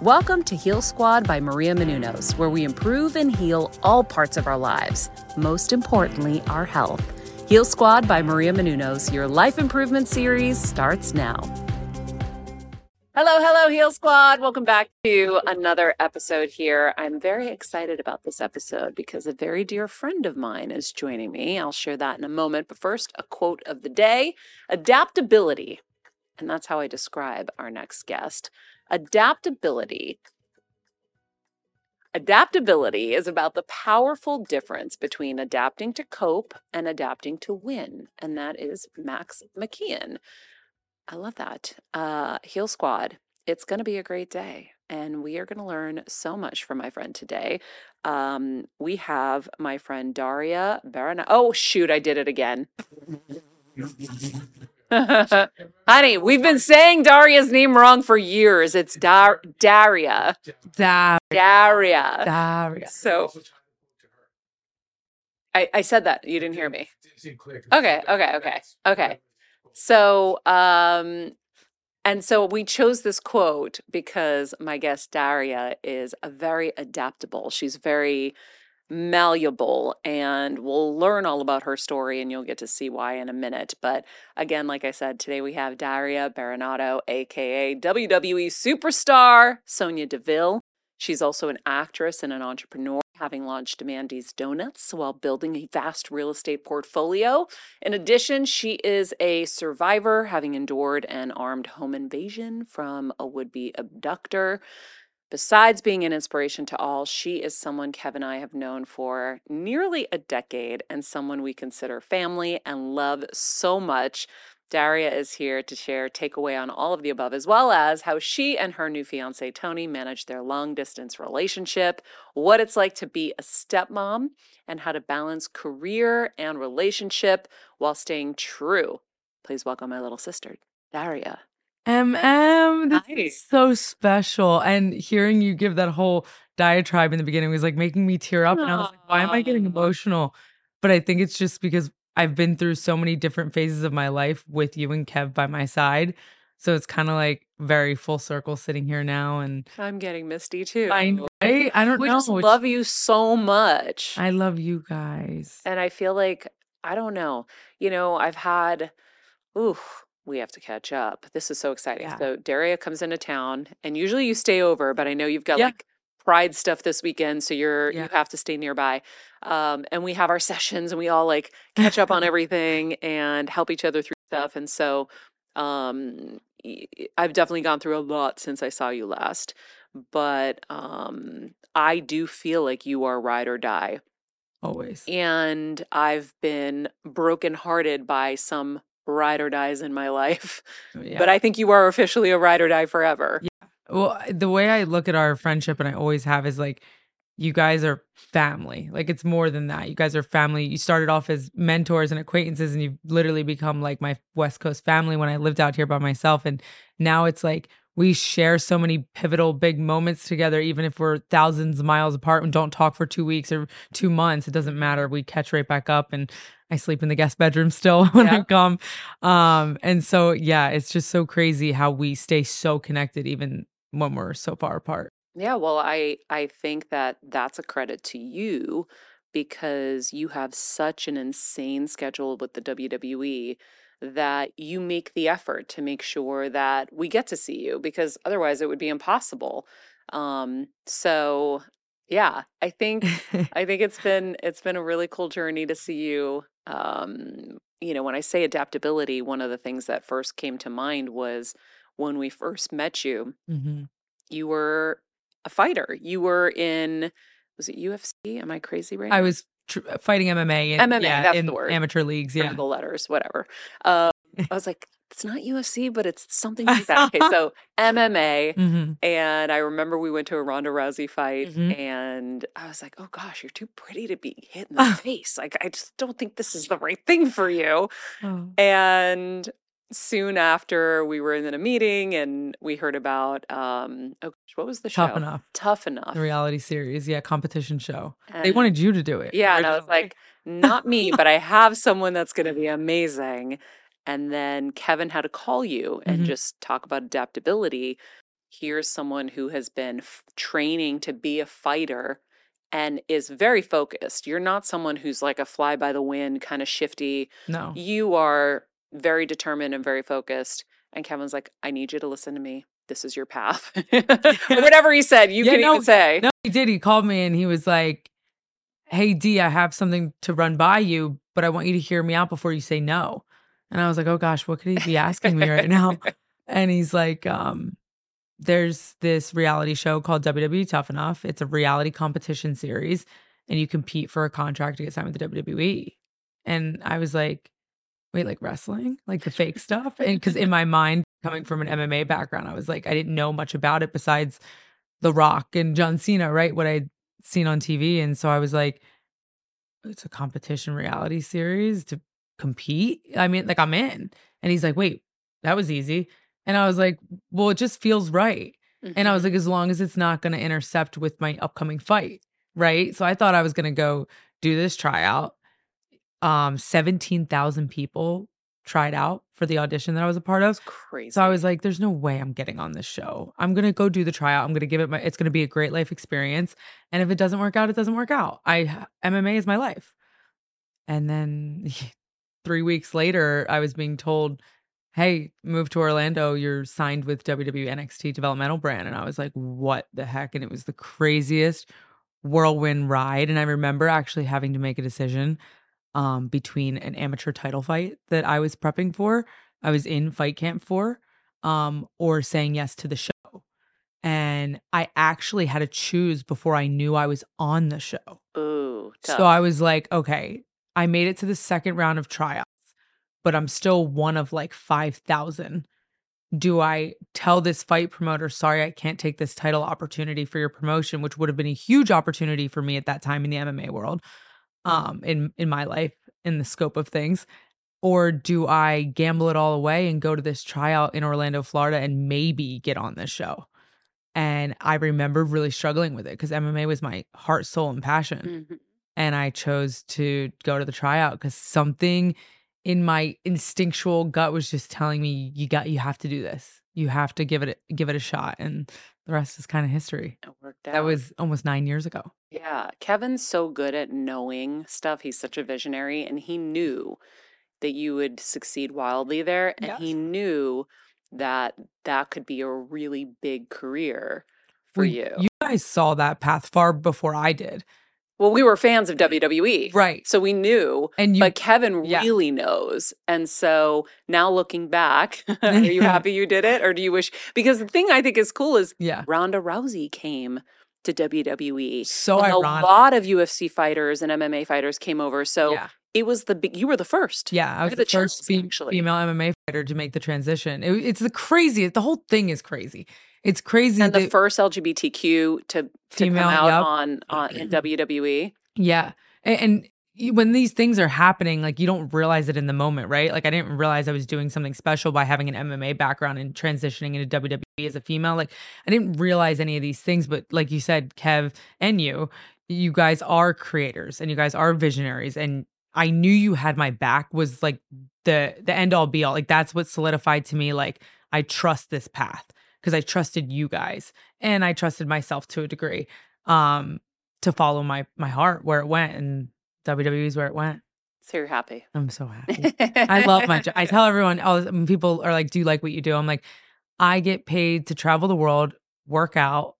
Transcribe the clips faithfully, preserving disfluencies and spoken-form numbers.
Welcome to Heal Squad by Maria Menounos, where we improve and heal all parts of our lives, most importantly, our health. Heal Squad by Maria Menounos, your life improvement series starts now. Hello, hello, Heal Squad. Welcome back to another episode here. I'm very excited about this episode because a very dear friend of mine is joining me. I'll share that in a moment, but first, a quote of the day, adaptability. And that's how I describe our next guest. Adaptability. Adaptability is about the powerful difference between adapting to cope and adapting to win. And that is Max McKeon. I love that. Uh, Heal Squad, it's going to be a great day. And we are going to learn so much from my friend today. Um, we have my friend Daria Berenato. Oh, shoot, I did it again. Honey, we've been saying Daria's name wrong for years. It's Dar- Daria. Daria. Daria. Daria. So I, I said that. You didn't hear me. Okay, okay, okay, okay. So, um, and so we chose this quote because my guest Daria is a very adaptable. She's very malleable, and we'll learn all about her story, and you'll get to see why in a minute. But again, like I said, today we have Daria Berenato, aka W W E superstar Sonya Deville. She's also an actress and an entrepreneur, having launched Mandy's Donuts while building a vast real estate portfolio. In addition, she is a survivor, having endured an armed home invasion from a would-be abductor. Besides being an inspiration to all, she is someone Kevin and I have known for nearly a decade and someone we consider family and love so much. Daria is here to share takeaway on all of the above, as well as how she and her new fiancé, Tony, manage their long-distance relationship, what it's like to be a stepmom, and how to balance career and relationship while staying true. Please welcome my little sister, Daria. M M, this nice. Is so special. And hearing you give that whole diatribe in the beginning was like making me tear up. Aww. And I was like, why am I getting emotional? But I think it's just because I've been through so many different phases of my life with you and Kev by my side. So it's kind of like very full circle sitting here now. And I'm getting misty too. I know. I, I don't we know. I just which, love you so much. I love you guys. And I feel like, I don't know, you know, I've had, oof. We have to catch up. This is so exciting. Yeah. So Daria comes into town, and usually you stay over, but I know you've got yeah. like pride stuff this weekend, so you're yeah. you have to stay nearby. Um, and we have our sessions, and we all like catch up on everything and help each other through stuff. And so um, I've definitely gone through a lot since I saw you last, but um, I do feel like you are ride or die always. And I've been brokenhearted by some ride or dies in my life. Yeah. But I think you are officially a ride or die forever. Yeah. Well, the way I look at our friendship, and I always have, is like, you guys are family. Like, it's more than that. You guys are family. You started off as mentors and acquaintances, and you've literally become like my West Coast family when I lived out here by myself. And now it's like We share so many pivotal big moments together, even if we're thousands of miles apart and don't talk for two weeks or two months. It doesn't matter. We catch right back up, and I sleep in the guest bedroom still when yeah. I come. Um, and so, yeah, it's just so crazy how we stay so connected even when we're so far apart. Yeah, well, I, I think that that's a credit to you, because you have such an insane schedule with the W W E that you make the effort to make sure that we get to see you, because otherwise it would be impossible. Um, so yeah, I think I think it's been it's been a really cool journey to see you. Um, you know, when I say adaptability, one of the things that first came to mind was when we first met you, mm-hmm. you were a fighter. You were in, was it U F C? Am I crazy right now? I was Tr- fighting M M A. In, M M A, yeah, that's in the word. Amateur leagues, yeah. Or the letters, whatever. Uh, I was like, it's not U F C, but it's something like that. Okay, so M M A. Mm-hmm. And I remember we went to a Ronda Rousey fight, mm-hmm. and I was like, oh gosh, you're too pretty to be hit in the face. Like, I just don't think this is the right thing for you. Oh. And soon after, we were in a meeting and we heard about, um, oh gosh, what was the show? Tough Enough. Tough Enough. The reality series. Yeah, competition show. And they wanted you to do it. Yeah, originally. And I was like, not me, but I have someone that's going to be amazing. And then Kevin had to call you and mm-hmm. just talk about adaptability. Here's someone who has been f- training to be a fighter and is very focused. You're not someone who's like a fly by the wind, kind of shifty. No. You are very determined and very focused. And Kevin's like, I need you to listen to me. This is your path. Whatever he said, you yeah, can no, even say. No, he did. He called me and he was like, hey, D, I have something to run by you, but I want you to hear me out before you say no. And I was like, oh gosh, what could he be asking me right now? And he's like, um, there's this reality show called W W E Tough Enough. It's a reality competition series, and you compete for a contract to get signed with the W W E. And I was like, wait, like wrestling, like the fake stuff? And because in my mind, coming from an M M A background, I was like, I didn't know much about it besides The Rock and John Cena, right? What I'd seen on T V. And so I was like, it's a competition reality series to compete? I mean, like, I'm in. And he's like, wait, that was easy. And I was like, well, it just feels right. Mm-hmm. And I was like, as long as it's not going to intercept with my upcoming fight, right? So I thought I was going to go do this tryout. Um, seventeen thousand people tried out for the audition that I was a part of. That's crazy. So I was like, there's no way I'm getting on this show. I'm going to go do the tryout. I'm going to give it my, it's going to be a great life experience. And if it doesn't work out, it doesn't work out. I, M M A is my life. And then three weeks later, I was being told, hey, move to Orlando. You're signed with W W E N X T developmental brand. And I was like, what the heck? And it was the craziest whirlwind ride. And I remember actually having to make a decision Um, between an amateur title fight that I was prepping for, I was in fight camp for, um, or saying yes to the show. And I actually had to choose before I knew I was on the show. Ooh, tough. So I was like, okay, I made it to the second round of tryouts, but I'm still one of like five thousand. Do I tell this fight promoter, sorry, I can't take this title opportunity for your promotion, which would have been a huge opportunity for me at that time in the M M A world? Um, in, in my life, in the scope of things? Or do I gamble it all away and go to this tryout in Orlando, Florida, and maybe get on this show? And I remember really struggling with it because M M A was my heart, soul, and passion. Mm-hmm. And I chose to go to the tryout because something in my instinctual gut was just telling me, you got, you have to do this. You have to give it, give it a shot. And the rest is kind of history. It worked out. That was almost nine years ago. Yeah. Kevin's so good at knowing stuff. He's such a visionary. And he knew that you would succeed wildly there. And yes. He knew that that could be a really big career for we, you. You guys saw that path far before I did. Well, we were fans of W W E. Right. So we knew, and you, but Kevin yeah. really knows. And so now looking back, are you happy you did it? Or do you wish? Because the thing I think is cool is yeah. Ronda Rousey came to W W E. So and ironic. A lot of U F C fighters and M M A fighters came over. So yeah. it was the big, you were the first. Yeah. I was the, the first chance, be- female M M A fighter to make the transition. It, it's the craziest. The whole thing is crazy. It's crazy. And the that, first L G B T Q to, to female, come out yep. on, on in W W E. Yeah. And, and when these things are happening, like, you don't realize it in the moment, right? Like, I didn't realize I was doing something special by having an M M A background and transitioning into W W E as a female. Like, I didn't realize any of these things, but like you said, Kev and you, you guys are creators and you guys are visionaries. And I knew you had my back was like the, the end all be all. Like, that's what solidified to me. Like, I trust this path because I trusted you guys and I trusted myself to a degree, um, to follow my, my heart where it went, and W W E is where it went. So you're happy. I'm so happy. I love my job. I tell everyone, all when people are like, do you like what you do? I'm like, I get paid to travel the world, work out,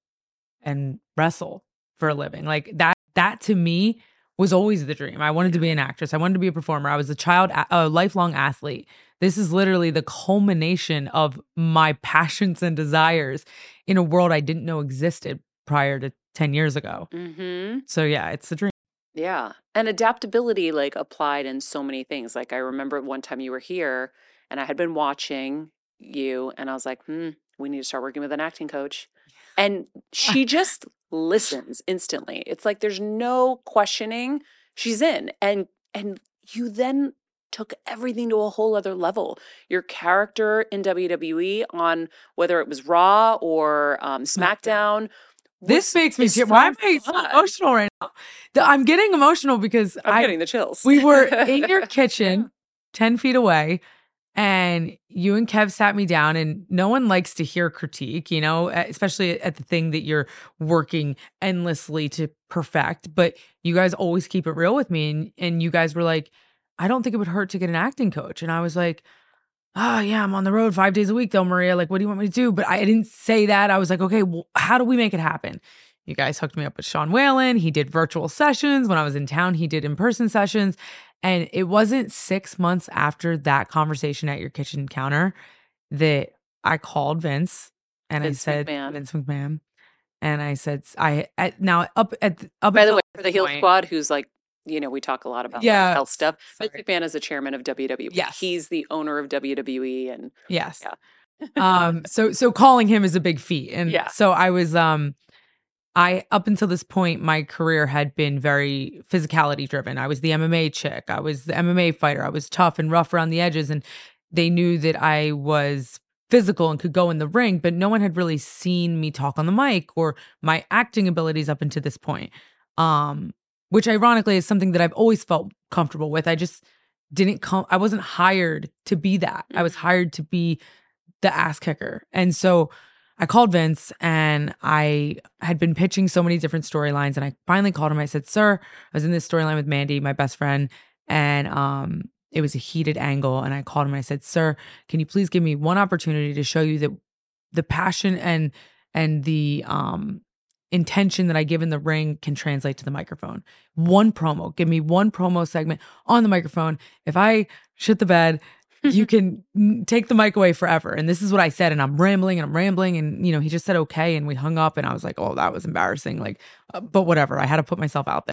and wrestle for a living. Like, that, that to me was always the dream. I wanted to be an actress. I wanted to be a performer. I was a child, a lifelong athlete. This is literally the culmination of my passions and desires in a world I didn't know existed prior to ten years ago. Mm-hmm. So yeah, it's the dream. Yeah. And adaptability, like, applied in so many things. Like, I remember one time you were here and I had been watching you and I was like, hmm, we need to start working with an acting coach. And she just listens instantly. It's like, there's no questioning. She's in. And, and you then took everything to a whole other level. Your character in W W E on whether it was Raw or um, SmackDown. This makes me feel, why am I so emotional right now? I'm getting emotional because I'm I, getting the chills. We were in your kitchen ten feet away and you and Kev sat me down, and no one likes to hear critique, you know, especially at the thing that you're working endlessly to perfect. But you guys always keep it real with me. And, and you guys were like, I don't think it would hurt to get an acting coach. And I was like, oh yeah, I'm on the road five days a week though, Maria. Like, what do you want me to do? But I didn't say that. I was like, okay, well, how do we make it happen? You guys hooked me up with Sean Whalen. He did virtual sessions. When I was in town, he did in-person sessions. And it wasn't six months after that conversation at your kitchen counter that I called Vince and Vince I said, McMahon. Vince McMahon. And I said, I, I now up at, the, up by the way, for the Heel Squad, who's like, you know, we talk a lot about yeah, health stuff. Vince McMahon is the chairman of W W E. Yes. He's the owner of W W E. And yes. Yeah. um, so, so calling him is a big feat. And yeah. so I was, um, I, up until this point, my career had been very physicality driven. I was the M M A chick. I was the M M A fighter. I was tough and rough around the edges. And they knew that I was physical and could go in the ring, but no one had really seen me talk on the mic or my acting abilities up until this point. Um, Which ironically is something that I've always felt comfortable with. I just didn't come, I wasn't hired to be that. I was hired to be the ass kicker. And so I called Vince, and I had been pitching so many different storylines. And I finally called him. I said, sir, I was in this storyline with Mandy, my best friend, and um, it was a heated angle. And I called him and I said, sir, can you please give me one opportunity to show you that the passion and, and the, um, intention that I give in the ring can translate to the microphone. One promo. Give me one promo segment on the microphone. If I shit the bed, you can take the mic away forever. And this is what I said. And I'm rambling and I'm rambling. And, you know, he just said, okay. And we hung up, and I was like, oh, that was embarrassing. Like, uh, but whatever. I had to put myself out there.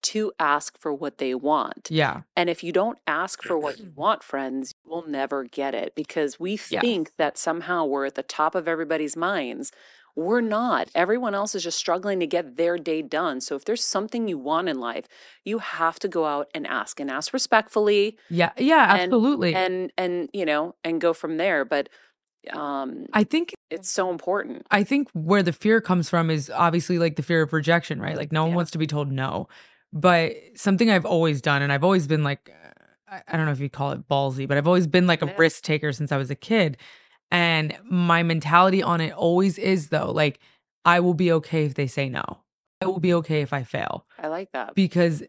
to ask for what they want. Yeah. And if you don't ask for what you want, friends, you will never get it, because we think yeah. that somehow we're at the top of everybody's minds. We're not. Everyone else is just struggling to get their day done. So if there's something you want in life, you have to go out and ask, and ask respectfully. Yeah. Yeah, absolutely. And, and, and you know, and go from there. But um I think it's so important. I think where the fear comes from is obviously like the fear of rejection, right? Like no one yeah. wants to be told no. But something I've always done, and I've always been like, I don't know if you call it ballsy, but I've always been like a yeah. risk taker since I was a kid. And my mentality on it always is, though, like, I will be okay if they say no. I will be okay if I fail. I like that. Because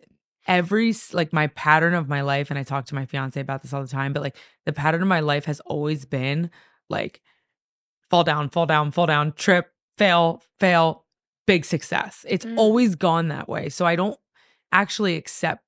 every, like, my pattern of my life, and I talk to my fiance about this all the time, but like the pattern of my life has always been like fall down, fall down, fall down, trip, fail, fail, big success. It's mm. always gone that way. So I don't actually accept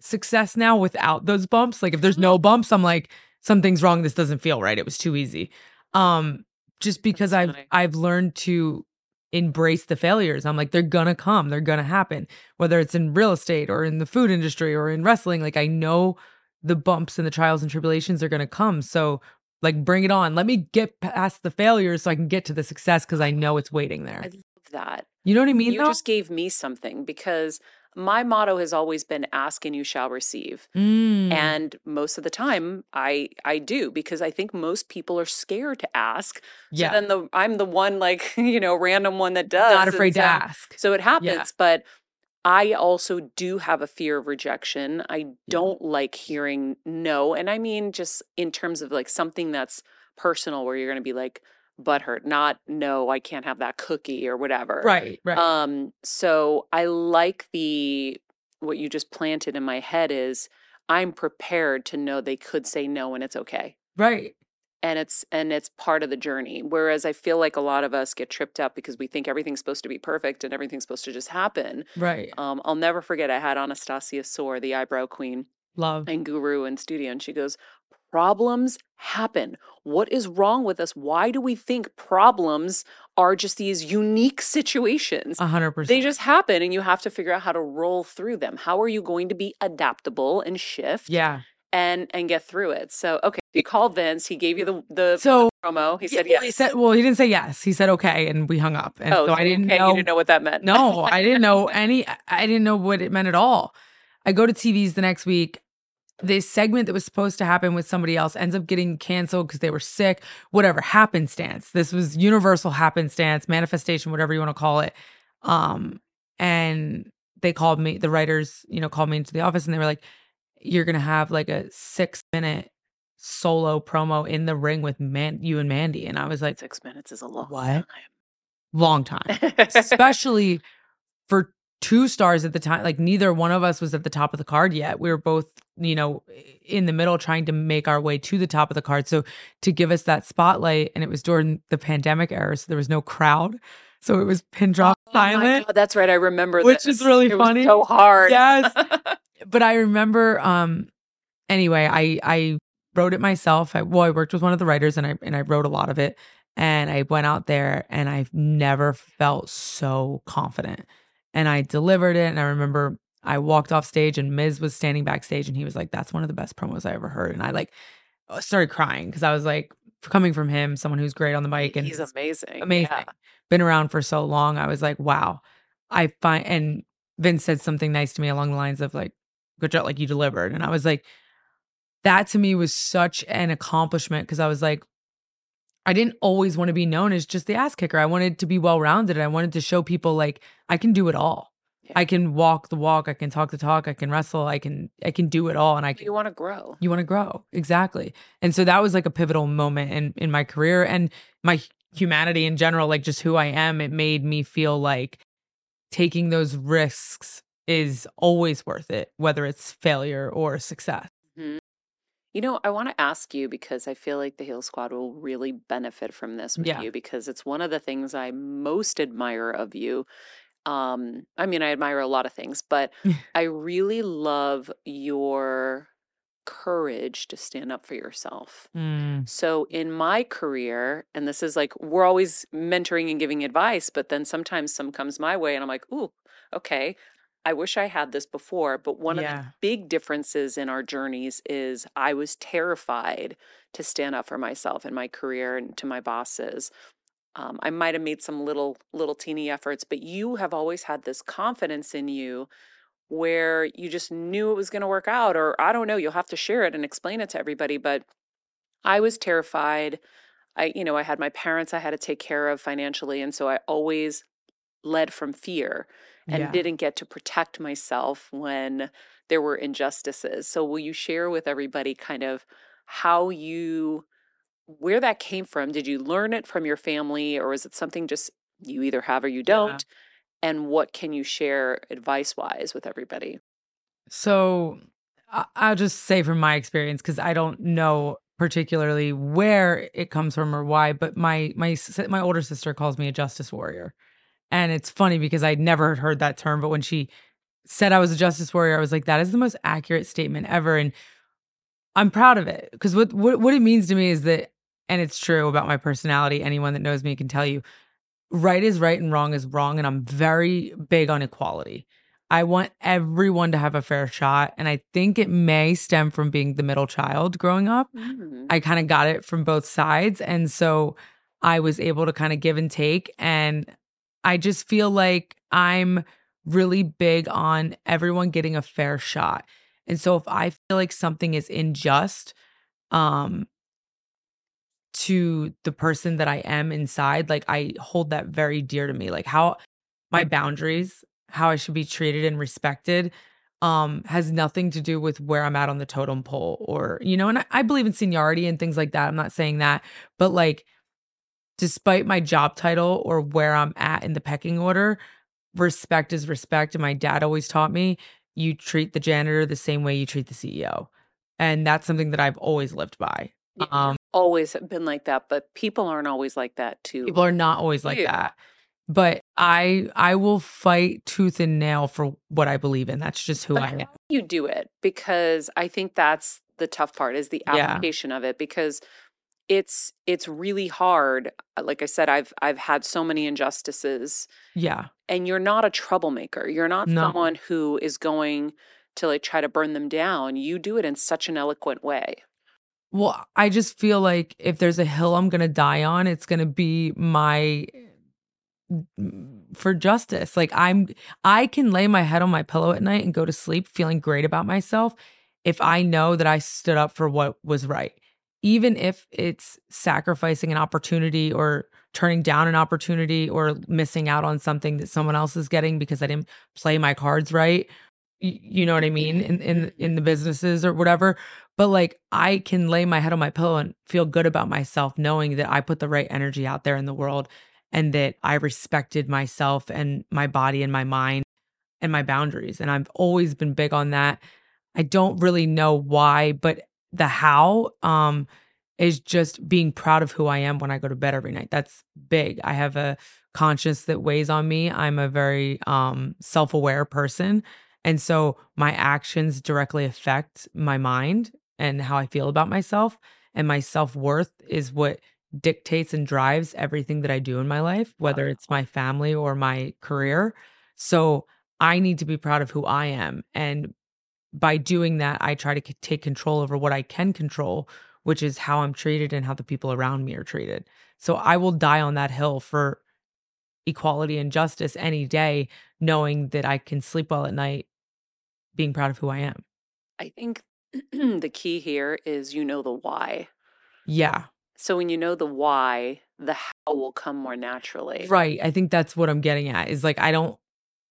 success now without those bumps. Like if there's no bumps, I'm like, something's wrong. This doesn't feel right. It was too easy. Um, just because I've, I've learned to embrace the failures. I'm like, they're gonna come, they're gonna happen, whether it's in real estate or in the food industry or in wrestling. Like I know the bumps and the trials and tribulations are gonna come. So like, bring it on. Let me get past the failures so I can get to the success, because I know it's waiting there. I love that. You know what I mean? You though? Just gave me something, because my motto has always been ask and you shall receive. Mm. And most of the time I I do, because I think most people are scared to ask. Yeah. So then the I'm the one, like, you know, random one that does. Not afraid so, to ask. So it happens. Yeah. But I also do have a fear of rejection. I don't yeah. like hearing no. And I mean, just in terms of like something that's personal, where you're going to be like butthurt, not no, I can't have that cookie or whatever. Right, right. Um, so I like the, what you just planted in my head is I'm prepared to know they could say no and it's okay. Right. And it's and it's part of the journey. Whereas I feel like a lot of us get tripped up because we think everything's supposed to be perfect and everything's supposed to just happen. Right. Um, I'll never forget I had Anastasia Soar, the eyebrow queen. Love. And guru in studio. And she goes, problems happen. What is wrong with us? Why do we think problems are just these unique situations? one hundred percent. They just happen and you have to figure out how to roll through them. How are you going to be adaptable and shift? Yeah. And and get through it. So, okay. You called Vince. He gave you the, the, so, the promo. He said yes. He said, well, he didn't say yes. He said okay, and we hung up. And oh, so I didn't okay. know. You didn't know what that meant. No, I didn't know any. I didn't know what it meant at all. I go to T V's the next week. This segment that was supposed to happen with somebody else ends up getting canceled because they were sick. Whatever, happenstance. This was universal happenstance, manifestation, whatever you want to call it. Um, and they called me. The writers, you know, called me into the office, and they were like, you're going to have like a six minute solo promo in the ring with Man- you and Mandy. And I was like, six minutes is a long what? time. Long time. Especially for two stars at the time. Like neither one of us was at the top of the card yet. We were both, you know, in the middle trying to make our way to the top of the card. So to give us that spotlight, and it was during the pandemic era, so there was no crowd. So it was pin drop oh, silent. God, that's right. I remember Which this. is really it funny. Was so hard. Yes. But I remember, um, anyway, I, I wrote it myself. I, well, I worked with one of the writers and I, and I wrote a lot of it, and I went out there and I've never felt so confident, and I delivered it. And I remember I walked off stage and Miz was standing backstage and he was like, that's one of the best promos I ever heard. And I like started crying. Cause I was like, coming from him, someone who's great on the mic, and he's amazing, amazing, yeah. Been around for so long. I was like, wow, I find, and Vince said something nice to me along the lines of like, good job, like you delivered. And I was like, that to me was such an accomplishment, because I was like, I didn't always want to be known as just the ass kicker. I wanted to be well-rounded. I wanted to show people like I can do it all. Yeah. I can walk the walk. I can talk the talk. I can wrestle. I can I can do it all. And I can, you want to grow. You want to grow. Exactly. And so that was like a pivotal moment in, in my career and my humanity in general, like just who I am. It made me feel like taking those risks is always worth it, whether it's failure or success. Mm-hmm. You know, I want to ask you, because I feel like the Heel Squad will really benefit from this with yeah. you, because it's one of the things I most admire of you. Um, I mean, I admire a lot of things, but I really love your courage to stand up for yourself. Mm. So in my career, and this is like, we're always mentoring and giving advice, but then sometimes some comes my way and I'm like, ooh, okay. I wish I had this before, but one yeah. of the big differences in our journeys is I was terrified to stand up for myself in my career and to my bosses. Um, I might have made some little, little teeny efforts, but you have always had this confidence in you where you just knew it was going to work out, or I don't know, you'll have to share it and explain it to everybody. But I was terrified. I, you know, I had my parents I had to take care of financially, and so I always led from fear and yeah. didn't get to protect myself when there were injustices. So will you share with everybody kind of how you, where that came from? Did you learn it from your family, or is it something just you either have or you don't? Yeah. And what can you share advice-wise with everybody? So I'll just say from my experience, because I don't know particularly where it comes from or why, but my my my older sister calls me a justice warrior. And it's funny because I'd never heard that term, but when she said I was a justice warrior, I was like, that is the most accurate statement ever. And I'm proud of it, because what, what what it means to me is that, and it's true about my personality, anyone that knows me can tell you, right is right and wrong is wrong. And I'm very big on equality. I want everyone to have a fair shot. And I think it may stem from being the middle child growing up. Mm-hmm. I kind of got it from both sides. And so I was able to kind of give and take, and I just feel like I'm really big on everyone getting a fair shot. And so if I feel like something is unjust um, to the person that I am inside, like I hold that very dear to me. Like how my boundaries, how I should be treated and respected um, has nothing to do with where I'm at on the totem pole, or, you know, and I, I believe in seniority and things like that. I'm not saying that, but like, despite my job title or where I'm at in the pecking order, respect is respect. And my dad always taught me. you treat the janitor the same way you treat the C E O. And that's something that I've always lived by. Yeah, um, always been like that, but people aren't always like that too. People are not always like yeah. that. But I I will fight tooth and nail for what I believe in. That's just who but I am. You do it, because I think that's the tough part, is the application yeah. of it, because it's it's really hard. Like I said, I've I've had so many injustices. Yeah. And you're not a troublemaker. You're not no. someone who is going to like try to burn them down. You do it in such an eloquent way. Well, I just feel like if there's a hill I'm going to die on, it's going to be my for justice. Like I'm, I can lay my head on my pillow at night and go to sleep feeling great about myself if I know that I stood up for what was right, even if it's sacrificing an opportunity or turning down an opportunity or missing out on something that someone else is getting because I didn't play my cards right. You know what I mean? In, in, in the businesses or whatever. But like, I can lay my head on my pillow and feel good about myself knowing that I put the right energy out there in the world, and that I respected myself and my body and my mind and my boundaries. And I've always been big on that. I don't really know why, but the how um, is just being proud of who I am when I go to bed every night. That's big. I have a conscience that weighs on me. I'm a very um, self-aware person. And so my actions directly affect my mind and how I feel about myself. And my self-worth is what dictates and drives everything that I do in my life, whether it's my family or my career. So I need to be proud of who I am. And by doing that, I try to c- take control over what I can control, which is how I'm treated and how the people around me are treated. So I will die on that hill for equality and justice any day, knowing that I can sleep well at night, being proud of who I am. I think the key here is you know the why. Yeah. So when you know the why, the how will come more naturally. Right. I think that's what I'm getting at, is like, I don't,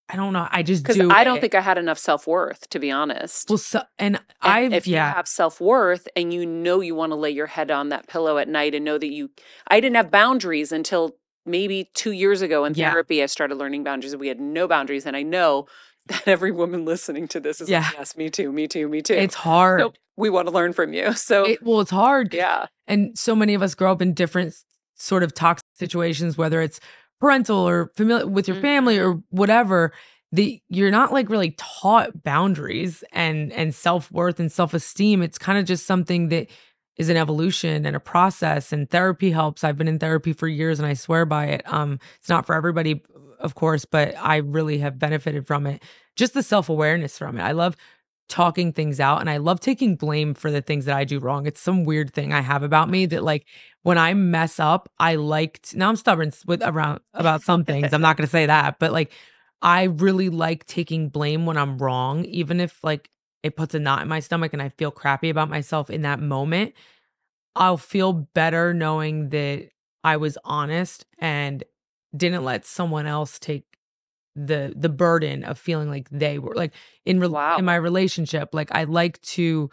I don't know. I just do. Because I don't it. think I had enough self-worth, to be honest. Well, so, and, and I've, if yeah. you have self-worth and you know you want to lay your head on that pillow at night and know that you, I didn't have boundaries until maybe two years ago in yeah. therapy. I started learning boundaries, and we had no boundaries. And I know that every woman listening to this is yeah. like, yes, me too, me too, me too. It's hard. So we want to learn from you. So it, well, it's hard. Yeah. And so many of us grow up in different sort of toxic situations, whether it's parental or familiar with your family or whatever, that you're not like really taught boundaries and, and self-worth and self-esteem. It's kind of just something that is an evolution and a process, and therapy helps. I've been in therapy for years and I swear by it. Um, it's not for everybody, of course, but I really have benefited from it. Just the self-awareness from it. I love talking things out, and I love taking blame for the things that I do wrong. It's some weird thing I have about me that, like, when I mess up, I like to, now I'm stubborn with around about some things. I'm not going to say that, but like, I really like taking blame when I'm wrong, even if like it puts a knot in my stomach and I feel crappy about myself in that moment. I'll feel better knowing that I was honest and didn't let someone else take the the burden of feeling like they were like in, re- wow. in my relationship. Like, I like to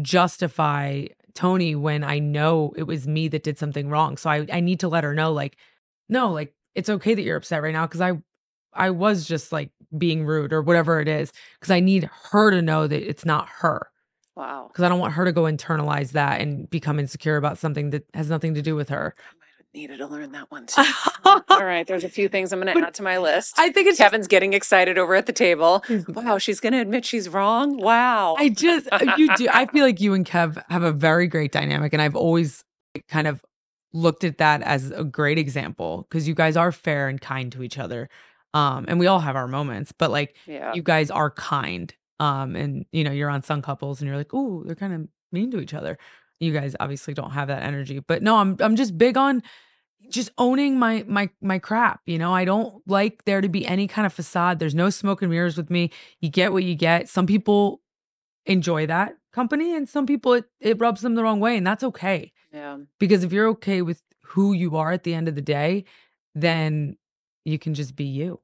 justify Tony when I know it was me that did something wrong. So I, I need to let her know, like, no, like, it's okay that you're upset right now, because I I was just like being rude or whatever it is, because I need her to know that it's not her. Wow. Because I don't want her to go internalize that and become insecure about something that has nothing to do with her. Needed to learn that one too. All right, there's a few things I'm going to add to my list. I think it's Kevin's just getting excited over at the table. Wow, she's going to admit she's wrong. Wow. I just, you do. I feel like you and Kev have a very great dynamic, and I've always kind of looked at that as a great example, because you guys are fair and kind to each other. Um, and we all have our moments, but like yeah. you guys are kind. Um, and you know, you're on Sun Couples, and you're like, oh, they're kind of mean to each other. You guys obviously don't have that energy, but no, I'm I'm just big on just owning my my my crap. You know, I don't like there to be any kind of facade. There's no smoke and mirrors with me. You get what you get. Some people enjoy that company, and some people it, it rubs them the wrong way, and that's okay. Yeah. Because if you're okay with who you are at the end of the day, then you can just be you.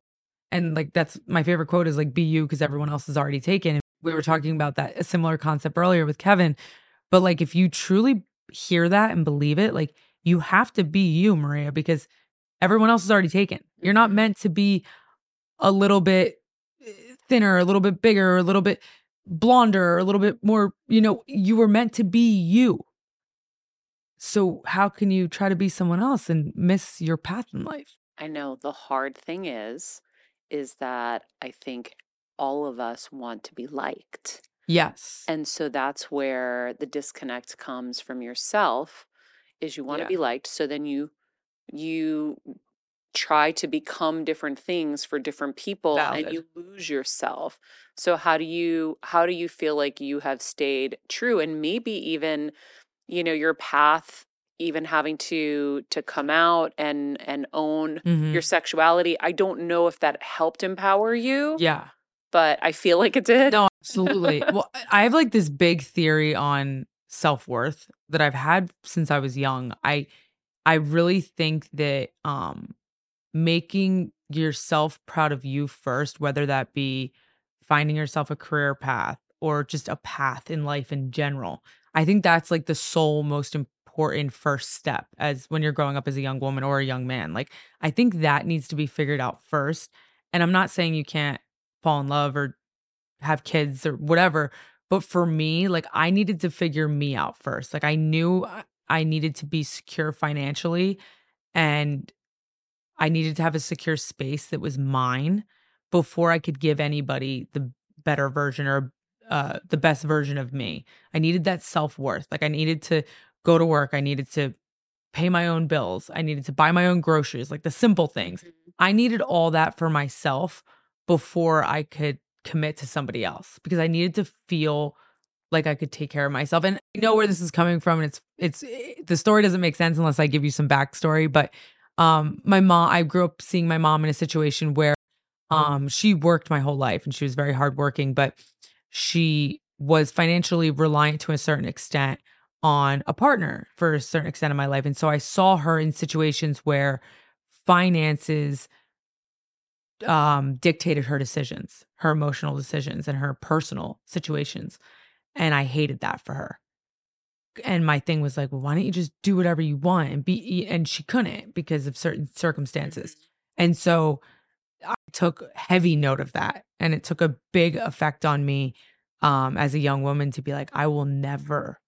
And like, that's my favorite quote, is like, be you, because everyone else is already taken. And we were talking about that, a similar concept earlier with Kevin. But like, if you truly hear that and believe it, like, you have to be you, Maria, because everyone else is already taken. You're not meant to be a little bit thinner, a little bit bigger, a little bit blonder, a little bit more, you know, you were meant to be you. So how can you try to be someone else and miss your path in life? I know the hard thing is, is that I think all of us want to be liked. Yes. And so that's where the disconnect comes from yourself, is you want yeah. to be liked. So then you, you try to become different things for different people Valid. And you lose yourself. So how do you, how do you feel like you have stayed true? And maybe even, you know, your path, even having to to come out and and own mm-hmm. your sexuality. I don't know if that helped empower you. Yeah. But I feel like it did. No, absolutely. Well, I have like this big theory on self-worth that I've had since I was young. I I really think that um making yourself proud of you first, whether that be finding yourself a career path or just a path in life in general, I think that's like the sole most important first step as when you're growing up as a young woman or a young man. Like, I think that needs to be figured out first. And I'm not saying you can't fall in love or have kids or whatever, but for me, like, I needed to figure me out first. Like, I knew I needed to be secure financially and I needed to have a secure space that was mine before I could give anybody the better version or uh, the best version of me. I needed that self-worth. Like, I needed to go to work. I needed to pay my own bills. I needed to buy my own groceries, like the simple things. I needed all that for myself before I could commit to somebody else, because I needed to feel like I could take care of myself. And I know where this is coming from. And it's, it's, it, the story doesn't make sense unless I give you some backstory, but Um, my mom, I grew up seeing my mom in a situation where, um, she worked my whole life and she was very hardworking, but she was financially reliant to a certain extent on a partner for a certain extent of my life. And so I saw her in situations where finances, um, dictated her decisions, her emotional decisions and her personal situations. And I hated that for her. And my thing was like, well, why don't you just do whatever you want and be, and she couldn't because of certain circumstances. And so I took heavy note of that. And it took a big effect on me um, as a young woman to be like, I will never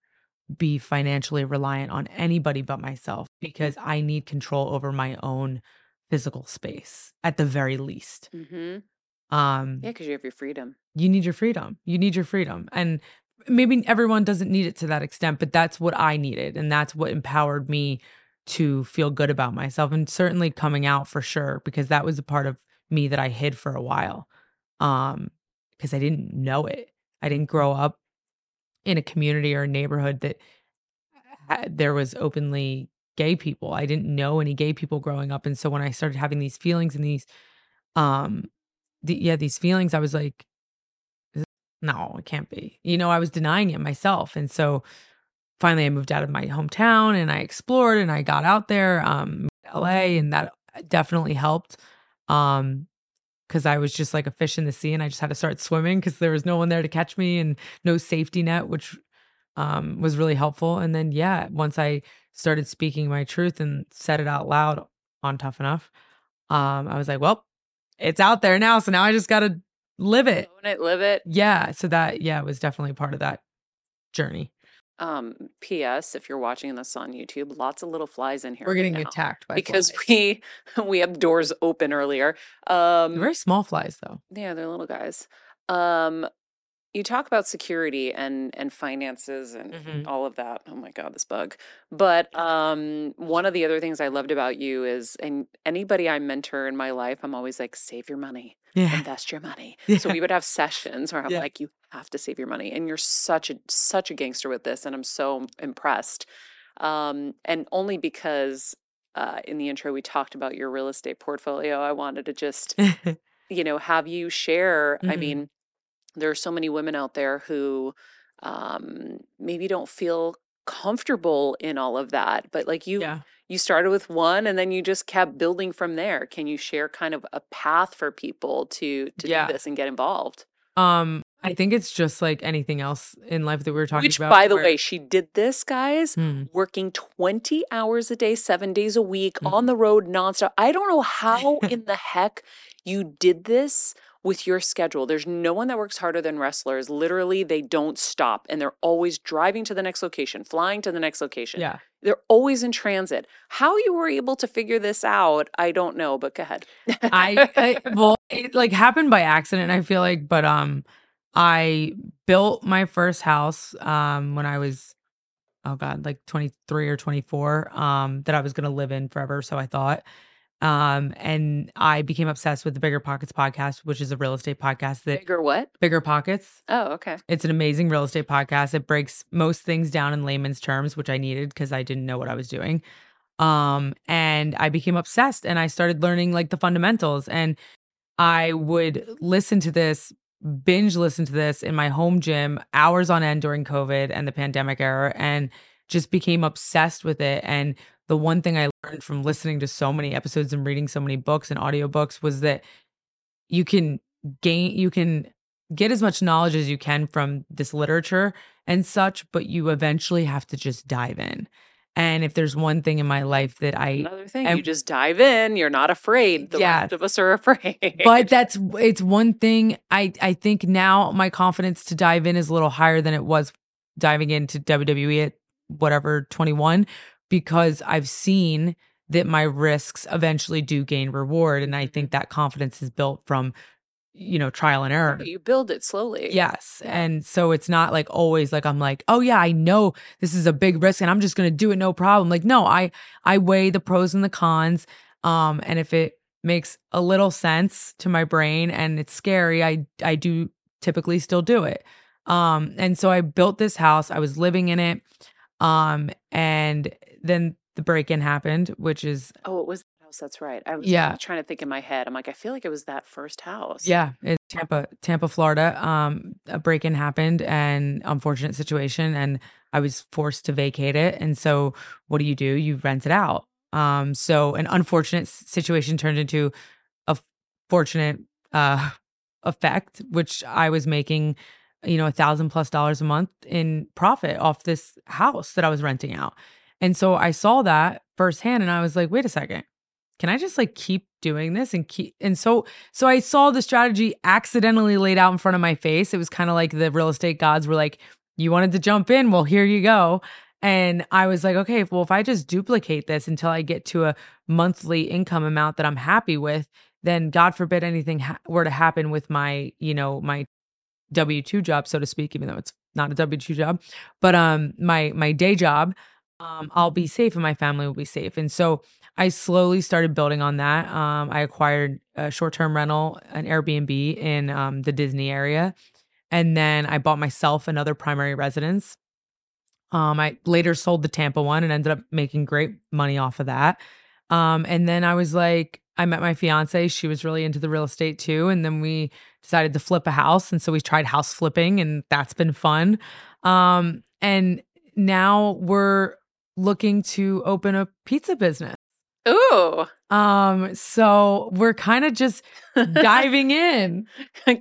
be financially reliant on anybody but myself, because I need control over my own physical space at the very least. Mm-hmm. Um, yeah, because you have your freedom. You need your freedom. You need your freedom. And maybe everyone doesn't need it to that extent, but that's what I needed. And that's what empowered me to feel good about myself. And certainly coming out for sure, because that was a part of me that I hid for a while. Um, because I didn't know it. I didn't grow up in a community or a neighborhood that had, there was openly gay people. I didn't know any gay people growing up. And so when I started having these feelings and these, um, the, yeah, these feelings, I was like, no, it can't be. You know, I was denying it myself. And so finally I moved out of my hometown and I explored and I got out there, um, L A, and that definitely helped. Um, cause I was just like a fish in the sea and I just had to start swimming cause there was no one there to catch me and no safety net, which, um, was really helpful. And then, yeah, once I started speaking my truth and said it out loud on Tough Enough, um, I was like, well, it's out there now. So now I just got to live it. Own it, live it. Yeah. So that, yeah, it was definitely part of that journey. Um, P S if you're watching this on YouTube, lots of little flies in here. We're getting right attacked by because flies. we we have doors open earlier. Um, very small flies though. Yeah, they're little guys. Um, you talk about security and and finances and mm-hmm. all of that. Oh my God, this bug. But um, one of the other things I loved about you is, and anybody I mentor in my life, I'm always like, save your money. Yeah. Invest your money. Yeah. So we would have sessions where I'm yeah. like, you have to save your money. And you're such a, such a gangster with this. And I'm so impressed. Um, and only because uh, in the intro, we talked about your real estate portfolio. I wanted to just, you know, have you share. Mm-hmm. I mean, there are so many women out there who um, maybe don't feel comfortable in all of that. But like you, yeah. you started with one and then you just kept building from there. Can you share kind of a path for people to, to yeah. do this and get involved? Um, I think it's just like anything else in life that we were talking Which, about. Which, by the where... way, she did this, guys, mm. working twenty hours a day, seven days a week, mm. on the road nonstop. I don't know how in the heck you did this with your schedule. There's no one that works harder than wrestlers. Literally, they don't stop, and they're always driving to the next location, flying to the next location. Yeah. They're always in transit. How you were able to figure this out, I don't know, but go ahead. I, I well, it like happened by accident, I feel like, but um I built my first house um when I was oh god, like twenty-three or twenty-four, um that I was going to live in forever, so I thought. Um, and I became obsessed with the Bigger Pockets podcast, which is a real estate podcast. That Bigger what? Bigger Pockets. Oh, okay. It's an amazing real estate podcast. It breaks most things down in layman's terms, which I needed because I didn't know what I was doing. Um, and I became obsessed, and I started learning like the fundamentals, and I would listen to this, binge listen to this in my home gym hours on end during COVID and the pandemic era, and just became obsessed with it. And the one thing I learned from listening to so many episodes and reading so many books and audiobooks was that you can gain, you can get as much knowledge as you can from this literature and such, but you eventually have to just dive in. And if there's one thing in my life that I... Another thing, am, you just dive in. You're not afraid. The yeah, rest of us are afraid. But that's, it's one thing. I, I think now my confidence to dive in is a little higher than it was diving into W W E at whatever, twenty-one, because I've seen that my risks eventually do gain reward. And I think that confidence is built from, you know, trial and error. You build it slowly. Yes. And so it's not like always like, I'm like, oh yeah, I know this is a big risk and I'm just going to do it. No problem. Like, no, I, I weigh the pros and the cons. Um, and if it makes a little sense to my brain and it's scary, I, I do typically still do it. Um, and so I built this house, I was living in it. Um, and then the break-in happened, which is... Oh, it was that house. That's right. I was yeah. trying to think in my head. I'm like, I feel like it was that first house. Yeah. It's Tampa, Tampa, Florida. Um, a break-in happened, and unfortunate situation, and I was forced to vacate it. And so what do you do? You rent it out. Um, so an unfortunate situation turned into a fortunate uh, effect, which I was making... you know, a thousand plus dollars a month in profit off this house that I was renting out. And so I saw that firsthand and I was like, wait a second, can I just like keep doing this and keep, and so, so I saw the strategy accidentally laid out in front of my face. It was kind of like the real estate gods were like, you wanted to jump in, well, here you go. And I was like, okay, well, if I just duplicate this until I get to a monthly income amount that I'm happy with, then God forbid anything ha- were to happen with my, you know, my W two job, so to speak, even though it's not a W two job, but um, my my day job, um, I'll be safe and my family will be safe. And so I slowly started building on that. Um, I acquired a short-term rental, an Airbnb in um, the Disney area, and then I bought myself another primary residence. Um, I later sold the Tampa one and ended up making great money off of that. Um, and then I was like, I met my fiance. She was really into the real estate too. And then we decided to flip a house. And so we tried house flipping, and that's been fun. Um, and now we're looking to open a pizza business. Ooh. Um, so we're kind of just diving in.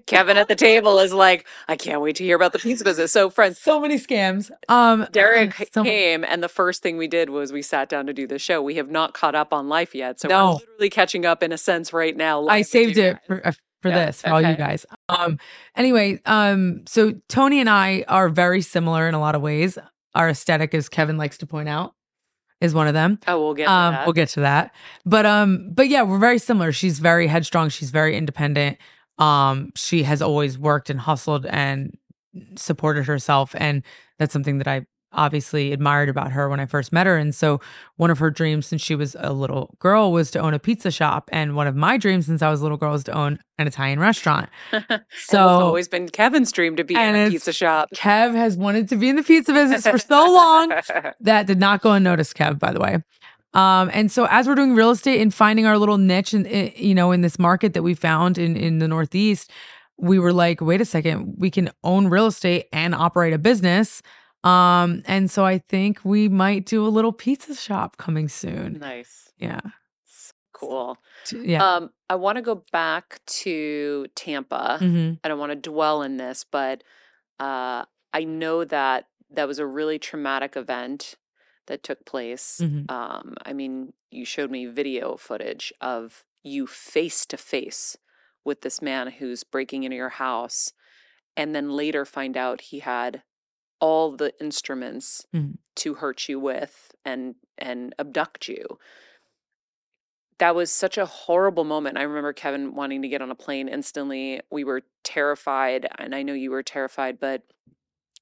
Kevin at the table is like, I can't wait to hear about the pizza business. So friends, so many scams. Um, Derek so- came and the first thing we did was we sat down to do the show. We have not caught up on life yet. So no. We're literally catching up in a sense right now. I saved it for, for yeah, this, for okay. all you guys. Um, anyway, um, so Tony and I are very similar in a lot of ways. Our aesthetic, as Kevin likes to point out, is one of them. Oh, we'll get to um, that. We'll get to that. But um, but yeah, we're very similar. She's very headstrong. She's very independent. Um, she has always worked and hustled and supported herself. And that's something that I obviously admired about her when I first met her. And so one of her dreams since she was a little girl was to own a pizza shop. And one of my dreams since I was a little girl was to own an Italian restaurant. So it's always been Kevin's dream to be in a pizza shop. Kev has wanted to be in the pizza business for so long. That did not go unnoticed, Kev, by the way. Um, and so as we're doing real estate and finding our little niche in, in you know, in this market that we found in, in the Northeast, we were like, wait a second, we can own real estate and operate a business. Um, and so I think we might do a little pizza shop coming soon. Nice. Yeah. Cool. Yeah. Um, I want to go back to Tampa. Mm-hmm. I don't want to dwell in this, but, uh, I know that that was a really traumatic event that took place. Mm-hmm. Um, I mean, you showed me video footage of you face to face with this man who's breaking into your house, and then later find out he had all the instruments mm-hmm. to hurt you with and and abduct you. That was such a horrible moment. I remember Kevin wanting to get on a plane instantly. We were terrified, and I know you were terrified, but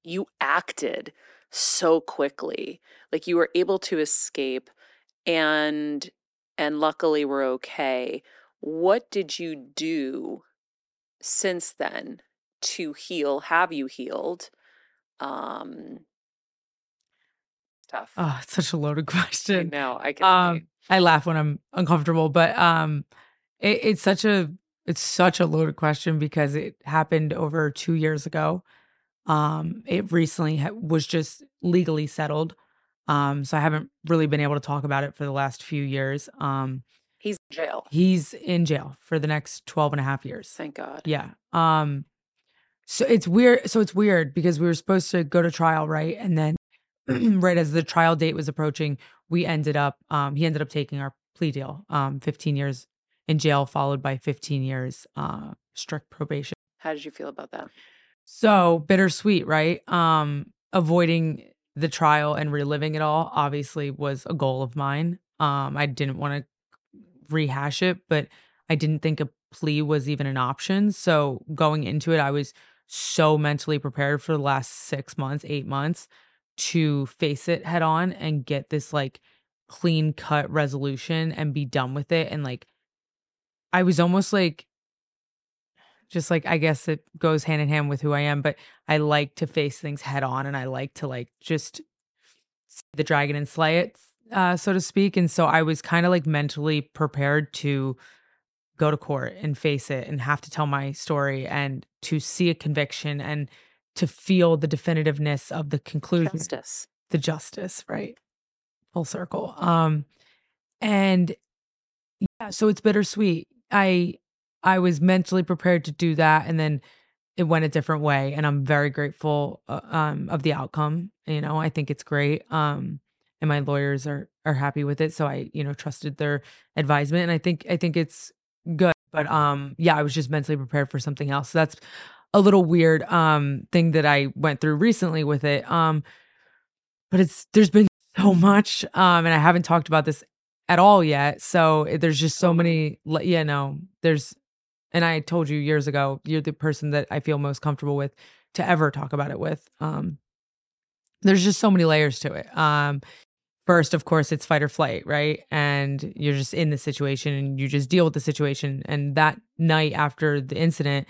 you acted so quickly. Like, you were able to escape, and and luckily we're okay. What did you do since then to heal? Have you healed? Um, tough. Oh, it's such a loaded question. I know. I can. Um, I laugh when I'm uncomfortable, but um, it, it's such a it's such a loaded question because it happened over two years ago. Um, it recently ha- was just legally settled, um, so I haven't really been able to talk about it for the last few years. Um, he's in jail. He's in jail for the next twelve and a half years. Thank God. Yeah. Um, so it's weird. So it's weird because we were supposed to go to trial, right? And then right as the trial date was approaching, we ended up, um, he ended up taking our plea deal, um, fifteen years in jail, followed by fifteen years uh, strict probation. How did you feel about that? So bittersweet, right? Um, avoiding the trial and reliving it all obviously was a goal of mine. Um, I didn't want to rehash it, but I didn't think a plea was even an option. So going into it, I was so mentally prepared for the last six months, eight months. To face it head on and get this like clean cut resolution and be done with it. And like, I was almost like, just like, I guess it goes hand in hand with who I am, but I like to face things head on and I like to like just see the dragon and slay it, uh, so to speak. And so I was kind of like mentally prepared to go to court and face it and have to tell my story and to see a conviction and to feel the definitiveness of the conclusion. Justice. The justice, right? Full circle. Um, and yeah, so it's bittersweet. I I was mentally prepared to do that, and then it went a different way, and I'm very grateful uh, um, of the outcome. You know, I think it's great, um, and my lawyers are are happy with it, so I, you know, trusted their advisement, and I think I think it's good. But um, yeah, I was just mentally prepared for something else. So that's a little weird um thing that I went through recently with it. Um, but it's there's been so much, um, and I haven't talked about this at all yet. So there's just so many, you know, there's, and I told you years ago, you're the person that I feel most comfortable with to ever talk about it with. Um, there's just so many layers to it. Um, first, of course, it's fight or flight, right? And you're just in the situation and you just deal with the situation. And that night after the incident,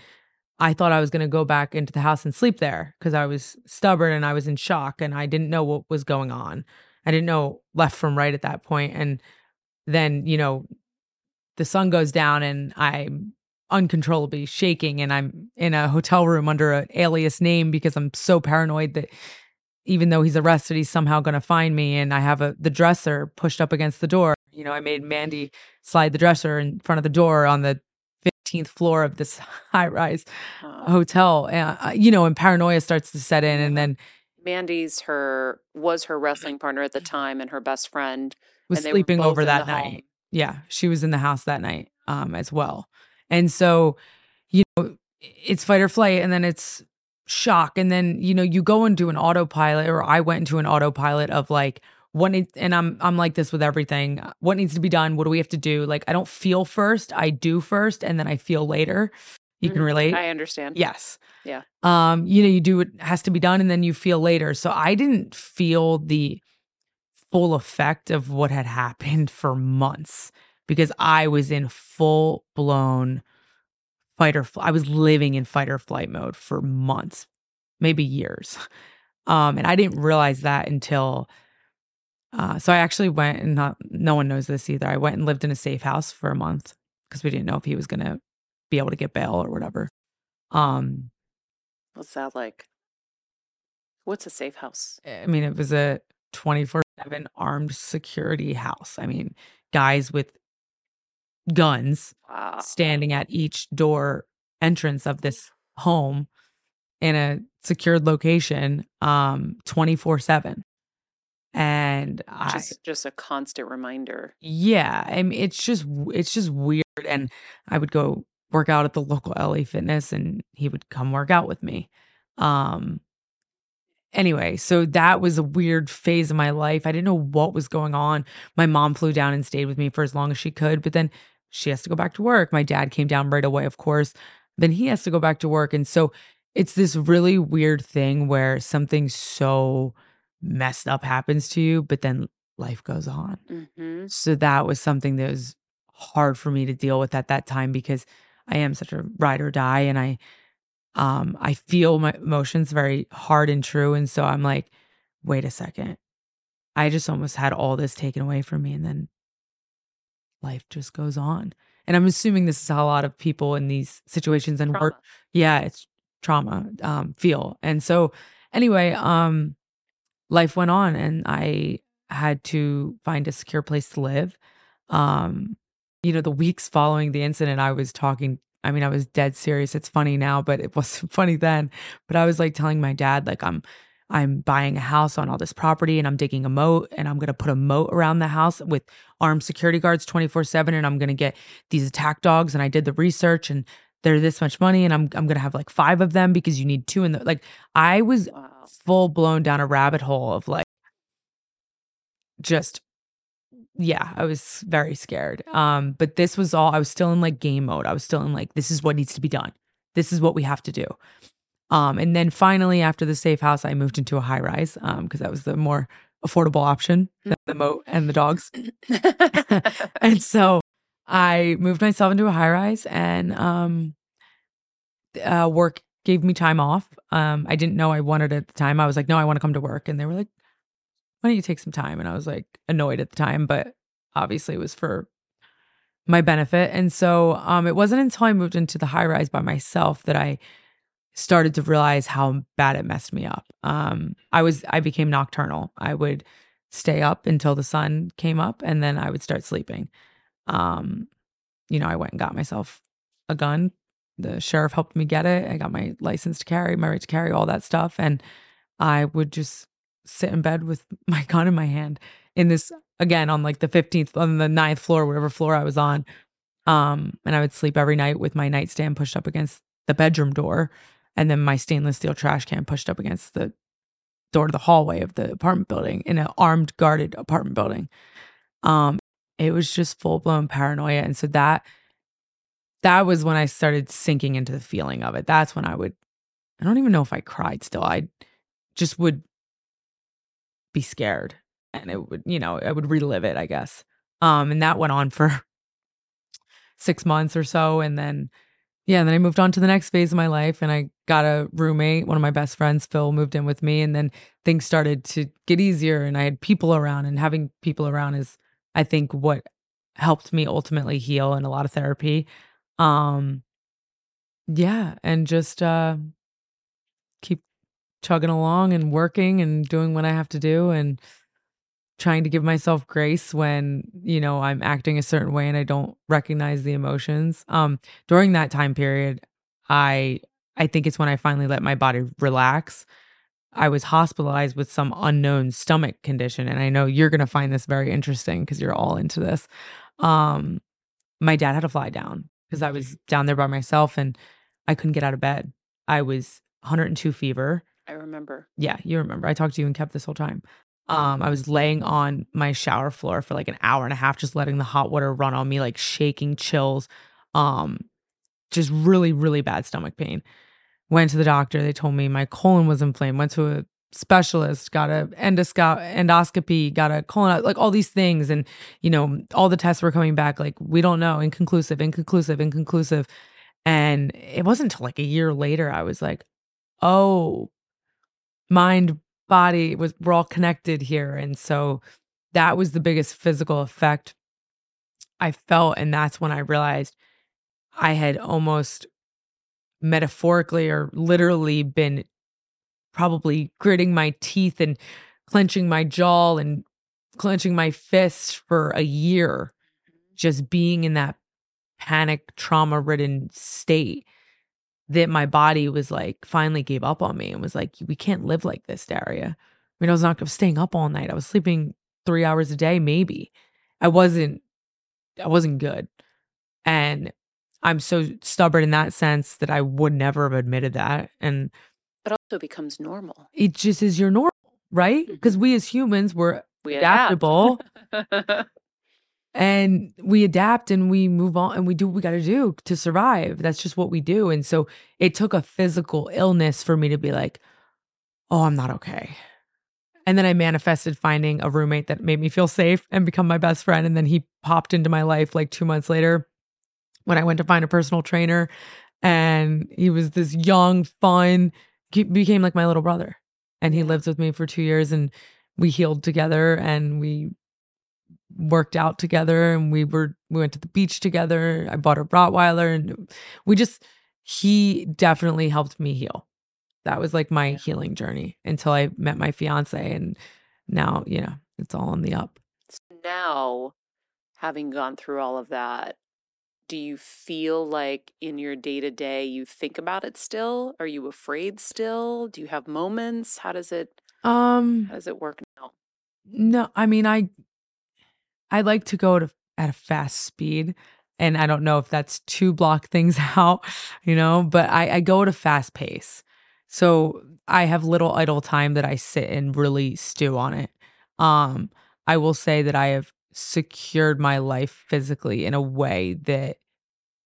I thought I was going to go back into the house and sleep there because I was stubborn and I was in shock and I didn't know what was going on. I didn't know left from right at that point. And then, you know, the sun goes down and I'm uncontrollably shaking and I'm in a hotel room under an alias name because I'm so paranoid that even though he's arrested, he's somehow going to find me. And I have a the dresser pushed up against the door. You know, I made Mandy slide the dresser in front of the door on the fifteenth floor of this high-rise oh. hotel, uh, you know, and paranoia starts to set in, and then Mandy's her was her wrestling partner at the time, and her best friend was and sleeping over that night. Home. Yeah, she was in the house that night um, as well, and so you know, it's fight or flight, and then it's shock, and then you know, you go into an autopilot, or I went into an autopilot of like. What needs, and I'm I'm like this with everything. What needs to be done? What do we have to do? Like, I don't feel first. I do first, and then I feel later. You can relate. I understand. Yes. Yeah. Um. You know, you do what has to be done, and then you feel later. So I didn't feel the full effect of what had happened for months because I was in full blown fight or flight. I was living in fight or flight mode for months, maybe years. Um. And I didn't realize that until. Uh, so I actually went, and not, no one knows this either. I went and lived in a safe house for a month because we didn't know if he was going to be able to get bail or whatever. Um, What's that like? What's a safe house? I mean, it was a twenty-four seven armed security house. I mean, guys with guns wow. standing at each door entrance of this home in a secured location um, twenty-four seven. And I, just just a constant reminder. Yeah, I mean, it's just it's just weird. And I would go work out at the local L A fitness, and he would come work out with me. Um, anyway, so that was a weird phase of my life. I didn't know what was going on. My mom flew down and stayed with me for as long as she could, but then she has to go back to work. My dad came down right away, of course. Then he has to go back to work. And so it's this really weird thing where something so messed up happens to you, but then life goes on. Mm-hmm. So that was something that was hard for me to deal with at that time, because I am such a ride or die, and I um, I feel my emotions very hard and true. And so I'm like, wait a second. I just almost had all this taken away from me, and then life just goes on. And I'm assuming this is how a lot of people in these situations and trauma. work. Yeah, it's trauma, um, feel. And so anyway, um, life went on, and I had to find a secure place to live. Um, you know, the weeks following the incident, I was talking, I mean, I was dead serious. It's funny now, but it wasn't funny then. But I was like telling my dad, like, I'm, I'm buying a house on all this property, and I'm digging a moat, and I'm going to put a moat around the house with armed security guards twenty-four seven. And I'm going to get these attack dogs. And I did the research, and they're this much money. And I'm, I'm going to have like five of them, because you need two in the, like, I was full blown down a rabbit hole of like, just, yeah, I was very scared. Um, but this was all, I was still in like game mode. I was still in like, this is what needs to be done. This is what we have to do. Um, and then finally, after the safe house, I moved into a high rise, um, because that was the more affordable option than the moat and the dogs. And so I moved myself into a high rise, and um, uh, work gave me time off. Um, I didn't know I wanted it at the time. I was like, no, I want to come to work. And they were like, why don't you take some time? And I was like annoyed at the time, but obviously it was for my benefit. And so um, it wasn't until I moved into the high rise by myself that I started to realize how bad it messed me up. Um, I was, I became nocturnal. I would stay up until the sun came up, and then I would start sleeping. Um, you know, I went and got myself a gun. The sheriff helped me get it. I got my license to carry, my right to carry, all that stuff. And I would just sit in bed with my gun in my hand in this, again, on like the fifteenth, on the ninth floor, whatever floor I was on. Um, and I would sleep every night with my nightstand pushed up against the bedroom door, and then my stainless steel trash can pushed up against the door to the hallway of the apartment building, in an armed, guarded apartment building. Um, it was just full-blown paranoia. And so that that was when I started sinking into the feeling of it. That's when I would, I don't even know if I cried still. I just would be scared, and it would, you know, I would relive it, I guess. Um, and that went on for six months or so. And then, yeah, and then I moved on to the next phase of my life, and I got a roommate. One of my best friends, Phil, moved in with me, and then things started to get easier, and I had people around, and having people around is, I think, what helped me ultimately heal, and a lot of therapy. Um, yeah, and just uh, keep chugging along and working and doing what I have to do, and trying to give myself grace when, you know, I'm acting a certain way and I don't recognize the emotions. Um, during that time period, I I think it's when I finally let my body relax. I was hospitalized with some unknown stomach condition, and I know you're going to find this very interesting because you're all into this. Um, my dad had to fly down because I was down there by myself, and I couldn't get out of bed. I was one oh two fever. I remember. Yeah, you remember. I talked to you and Kev this whole time. Um, I was laying on my shower floor for like an hour and a half, just letting the hot water run on me, like shaking, chills, um, just really, really bad stomach pain. Went to the doctor. They told me my colon was inflamed. Went to a specialist, got a endosco- endoscopy, got a colon, like all these things. And, you know, all the tests were coming back, like, we don't know, inconclusive, inconclusive, inconclusive. And it wasn't until like a year later, I was like, oh, mind body was, we're all connected here. And so that was the biggest physical effect I felt. And that's when I realized I had almost metaphorically or literally been probably gritting my teeth and clenching my jaw and clenching my fist for a year, just being in that panic, trauma-ridden state, that my body was like, finally gave up on me and was like, we can't live like this, Daria. I mean, I was not I was staying up all night. I was sleeping three hours a day, maybe. I wasn't, I wasn't good. And I'm so stubborn in that sense that I would never have admitted that. And it also becomes normal. It just is your normal, right? Because mm-hmm. we as humans, we're we adaptable. Adapt. And we adapt and we move on and we do what we got to do to survive. That's just what we do. And so it took a physical illness for me to be like, oh, I'm not okay. And then I manifested finding a roommate that made me feel safe and become my best friend. And then he popped into my life like two months later when I went to find a personal trainer. And he was this young, fun, became like my little brother. And he lived with me for two years and we healed together and we worked out together and we were we went to the beach together. I bought a Rottweiler and we just he definitely helped me heal. That was like my yeah. healing journey until I met my fiance, and now, you know, it's all on the up. So now, having gone through all of that, do you feel like in your day-to-day you think about it still? Are you afraid still? Do you have moments? How does it um how does it work now? No, I mean I I like to go to, at a fast speed, and I don't know if that's to block things out, you know, but I, I go at a fast pace. So I have little idle time that I sit and really stew on it. Um, I will say that I have secured my life physically in a way that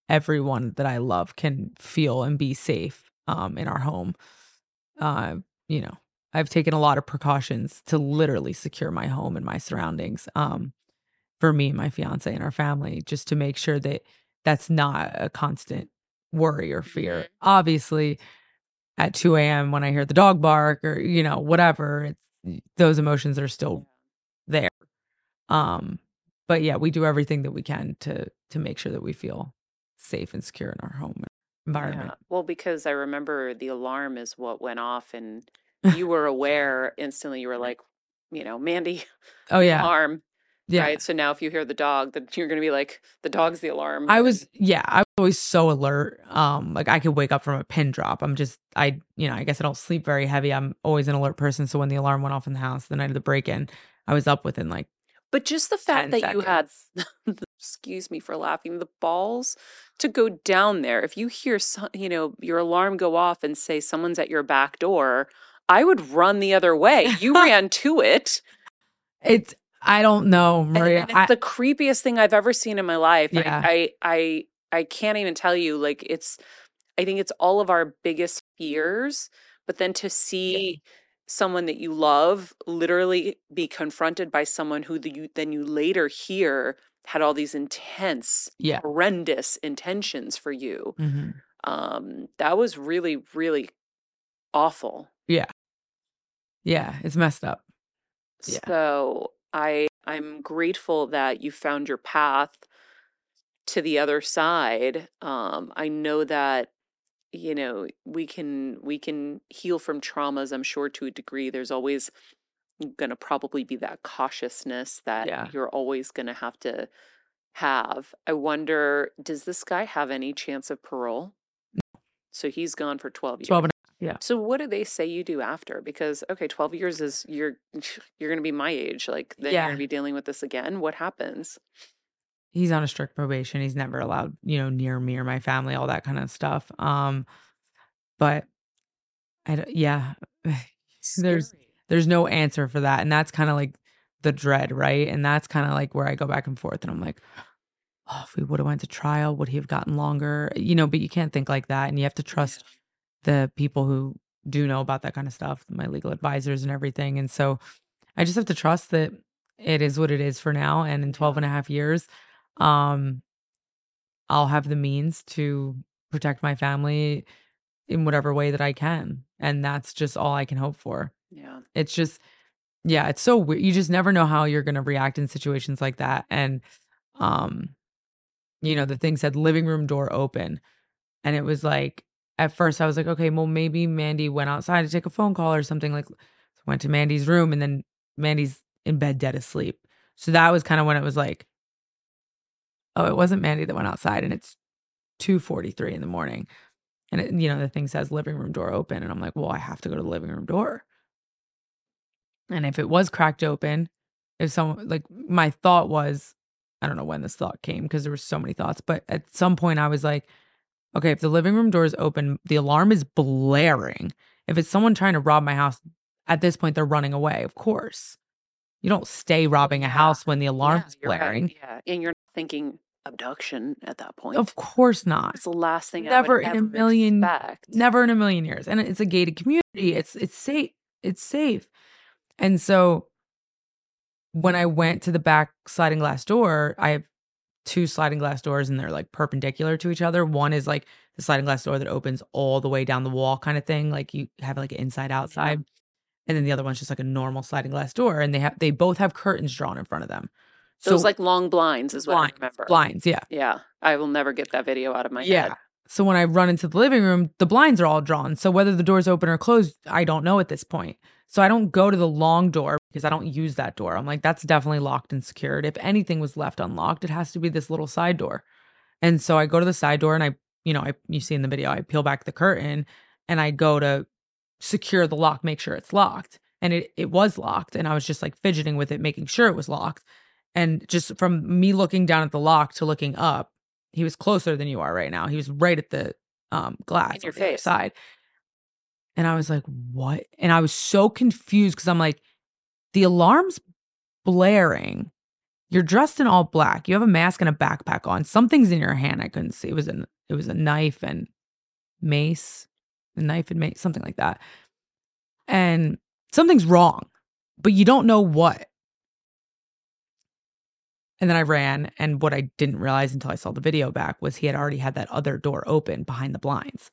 everyone that I love can feel and be safe um, in our home. Uh, you know, I've taken a lot of precautions to literally secure my home and my surroundings. Um, for me and my fiance and our family, just to make sure that that's not a constant worry or fear. Obviously at two a.m. when I hear the dog bark or, you know, whatever, it's, those emotions are still there. Um, but yeah, we do everything that we can to, to make sure that we feel safe and secure in our home environment. Yeah. Well, because I remember the alarm is what went off and you were aware instantly. You were like, you know, Mandy, oh yeah, alarm. Yeah. Right. So now if you hear the dog, that you're going to be like, the dog's the alarm. I was, yeah, I was always so alert. Um, like I could wake up from a pin drop. I'm just, I, you know, I guess I don't sleep very heavy. I'm always an alert person. So when the alarm went off in the house, the night of the break-in, I was up within like, but just the fact that you had, excuse me for laughing, the balls to go down there. If you hear, some, you know, your alarm go off and say someone's at your back door, I would run the other way. You ran to it. It's, I don't know, Maria. It's I, the creepiest thing I've ever seen in my life. Yeah. I, I I I can't even tell you. Like it's, I think it's all of our biggest fears. But then to see yeah. someone that you love literally be confronted by someone who the, you then you later hear had all these intense, yeah. horrendous intentions for you. Mm-hmm. Um, that was really, really awful. Yeah, yeah, it's messed up. Yeah. So. I, I'm grateful that you found your path to the other side. Um, I know that, you know, we can we can heal from traumas, I'm sure, to a degree. There's always going to probably be that cautiousness that yeah. you're always going to have to have. I wonder, does this guy have any chance of parole? No. So he's gone for twelve years. twelve and- Yeah. So what do they say you do after? Because, okay, twelve years is you're you're going to be my age. Like, then yeah. you're going to be dealing with this again. What happens? He's on a strict probation. He's never allowed, you know, near me or my family, all that kind of stuff. Um, but I don't, yeah, there's scary. There's no answer for that. And that's kind of like the dread, right? And that's kind of like where I go back and forth and I'm like, oh, if we would have went to trial, would he have gotten longer? You know, but you can't think like that. And you have to trust yeah. the people who do know about that kind of stuff, my legal advisors and everything. And so I just have to trust that it is what it is for now. And in twelve and a half years, um, I'll have the means to protect my family in whatever way that I can. And that's just all I can hope for. Yeah. It's just, yeah, it's so weird. You just never know how you're going to react in situations like that. And, um, you know, the thing said living room door open. And it was like, at first I was like, okay, well, maybe Mandy went outside to take a phone call or something, like so went to Mandy's room and then Mandy's in bed dead asleep. So that was kind of when it was like, oh, it wasn't Mandy that went outside and it's two forty-three in the morning. And, it, you know, the thing says living room door open. And I'm like, well, I have to go to the living room door. And if it was cracked open, if someone, like my thought was I don't know when this thought came because there were so many thoughts, but at some point I was like, okay, if the living room door is open, the alarm is blaring. If it's someone trying to rob my house, at this point, they're running away, of course. You don't stay robbing a house when the alarm's yeah, blaring. Right. Yeah, and you're not thinking abduction at that point. Of course not. It's the last thing never I would in ever a million, expect. Never in a million years. And it's a gated community. It's it's safe. It's safe. And so when I went to the back sliding glass door, I have two sliding glass doors and they're like perpendicular to each other. One is like the sliding glass door that opens all the way down the wall kind of thing. Like you have like an inside outside. Yeah. And then the other one's just like a normal sliding glass door. And they have they both have curtains drawn in front of them. So those like long blinds is what blinds, I remember. Blinds, yeah. Yeah. I will never get that video out of my yeah. head. So when I run into the living room, the blinds are all drawn. So whether the door's open or closed, I don't know at this point. So I don't go to the long door because I don't use that door. I'm like, that's definitely locked and secured. If anything was left unlocked, it has to be this little side door. And so I go to the side door and I, you know, I you see in the video, I peel back the curtain and I go to secure the lock, make sure it's locked. And it, it was locked. And I was just like fidgeting with it, making sure it was locked. And just from me looking down at the lock to looking up, he was closer than you are right now. He was right at the um, glass in your on the face. Other side. And I was like, what? And I was so confused because I'm like, the alarm's blaring. You're dressed in all black. You have a mask and a backpack on. Something's in your hand. I couldn't see. It was an, it was a knife and mace. A knife and mace, something like that. And something's wrong, but you don't know what. And then I ran, and what I didn't realize until I saw the video back was he had already had that other door open behind the blinds.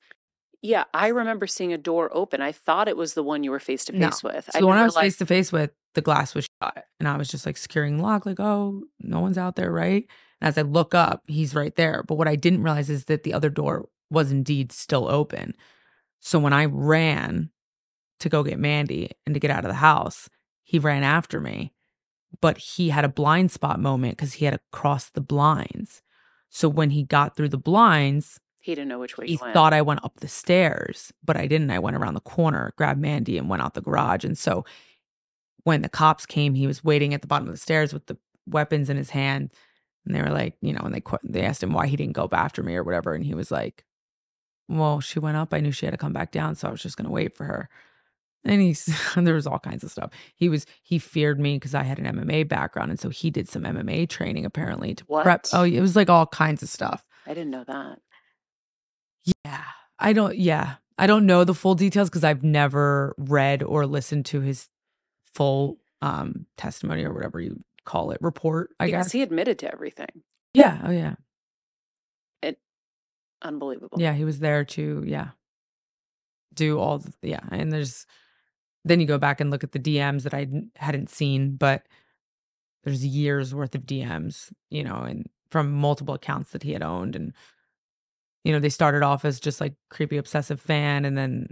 Yeah, I remember seeing a door open. I thought it was the one you were face-to-face no. with. So I the one I was face-to-face with, the glass was shut. And I was just like securing the lock, like, oh, no one's out there, right? And as I look up, he's right there. But what I didn't realize is that the other door was indeed still open. So when I ran to go get Mandy and to get out of the house, he ran after me. But he had a blind spot moment because he had to cross the blinds. So when he got through the blinds, he didn't know which way he went. He thought I went up the stairs, but I didn't. I went around the corner, grabbed Mandy, and went out the garage. And so when the cops came, he was waiting at the bottom of the stairs with the weapons in his hand. And they were like, you know, and they qu- they asked him why he didn't go after me or whatever. And he was like, well, she went up. I knew she had to come back down, so I was just going to wait for her. And he, there was all kinds of stuff. He was, he feared me because I had an M M A background. And so he did some M M A training apparently to what? prep. Oh, it was like all kinds of stuff. I didn't know that. Yeah. I don't, yeah. I don't know the full details because I've never read or listened to his full um, testimony or whatever you call it, report, I because guess. He admitted to everything. Yeah. Oh, yeah. It, unbelievable. Yeah. He was there to, yeah. do all the, yeah. And there's, then you go back and look at the D Ms that I hadn't seen, but there's years worth of D Ms, you know, and from multiple accounts that he had owned. And, you know, they started off as just like creepy obsessive fan. And then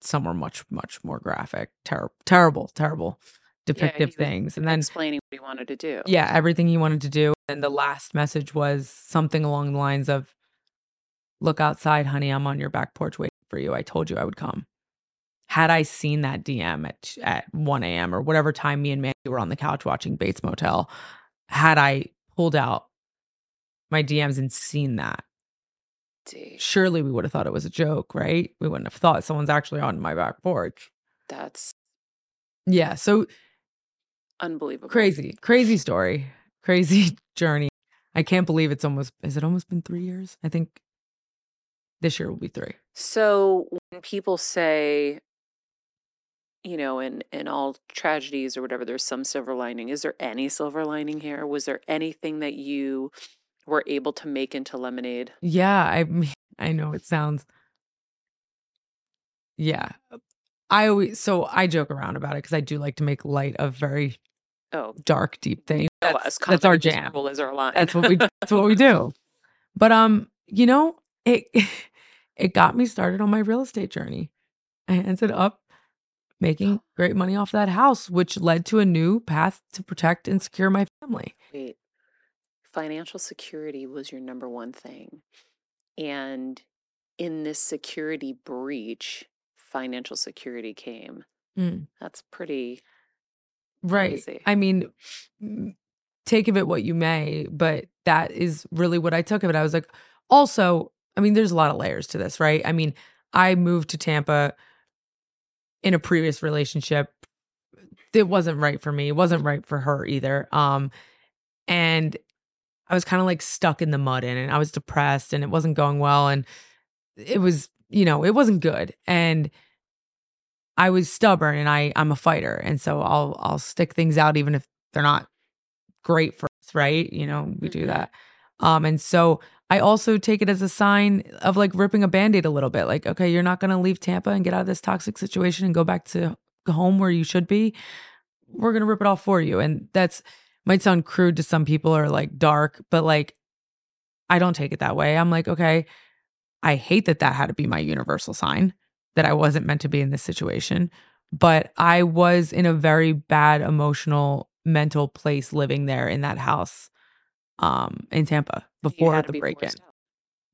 some were much, much more graphic, ter- terrible, terrible depictive yeah, things. And then explaining what he wanted to do. Yeah. Everything he wanted to do. And the last message was something along the lines of, look outside, honey, I'm on your back porch waiting for you. I told you I would come. Had I seen that D M at at one a.m. or whatever time me and Mandy were on the couch watching Bates Motel, had I pulled out my D Ms and seen that, Dude. surely we would have thought it was a joke, right? We wouldn't have thought someone's actually on my back porch. That's... Yeah, so... Unbelievable. Crazy. Crazy story. Crazy journey. I can't believe it's almost... Has it almost been three years? I think this year will be three. So when people say... you know, in, in all tragedies or whatever, there's some silver lining. Is there any silver lining here? Was there anything that you were able to make into lemonade? Yeah, I mean, I know it sounds... Yeah. I always, so I joke around about it because I do like to make light of very oh. dark, deep things. That's, oh, that's our jam. Is our line. That's what we That's what we do. But, um, you know, it, it got me started on my real estate journey. I ended up making great money off that house, which led to a new path to protect and secure my family. Wait. Financial security was your number one thing. And in this security breach, financial security came. Mm. That's pretty right. Crazy. I mean, take of it what you may, but that is really what I took of it. I was like, also, I mean, there's a lot of layers to this, right? I mean, I moved to Tampa in a previous relationship. It wasn't right for me. It wasn't right for her either. Um, and I was kind of like stuck in the mud in it. I was depressed and it wasn't going well. And it was, you know, it wasn't good. And I was stubborn and I, I'm a fighter. And so I'll, I'll stick things out even if they're not great for us, right? You know, we do that. Um, and so I also take it as a sign of like ripping a Band-Aid a little bit. Like, okay, you're not going to leave Tampa and get out of this toxic situation and go back to home where you should be. We're going to rip it off for you. And that's, might sound crude to some people or like dark, but like, I don't take it that way. I'm like, okay, I hate that that had to be my universal sign that I wasn't meant to be in this situation, but I was in a very bad emotional, mental place living there in that house um, in Tampa before the break-in.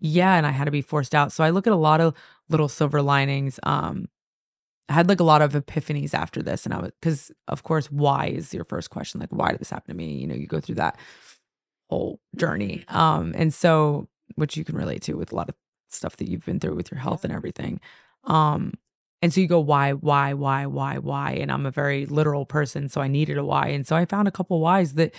Yeah, and I had to be forced out. So I look at a lot of little silver linings. Um, I had like a lot of epiphanies after this, and I was, because of course, why is your first question? Like, why did this happen to me? You know, you go through that whole journey, um, and so which you can relate to with a lot of stuff that you've been through with your health and everything. Um, and so you go, why, why, why, why, why? And I'm a very literal person, so I needed a why. And so I found a couple whys that,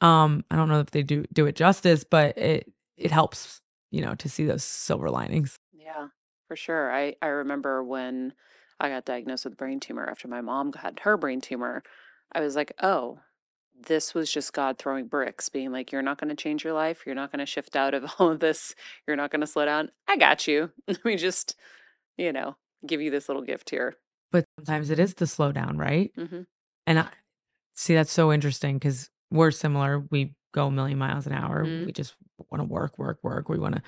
um, I don't know if they do do it justice, but it it helps, you know, to see those silver linings. Yeah, for sure. I I remember when I got diagnosed with a brain tumor after my mom had her brain tumor. I was like, oh, this was just God throwing bricks, being like, you're not going to change your life. You're not going to shift out of all of this. You're not going to slow down. I got you. Let me just, you know, give you this little gift here. But sometimes it is the slow down, right? Mm-hmm. And I see, that's so interesting because we're similar. We go a million miles an hour. Mm-hmm. We just want to work, work, work. We want to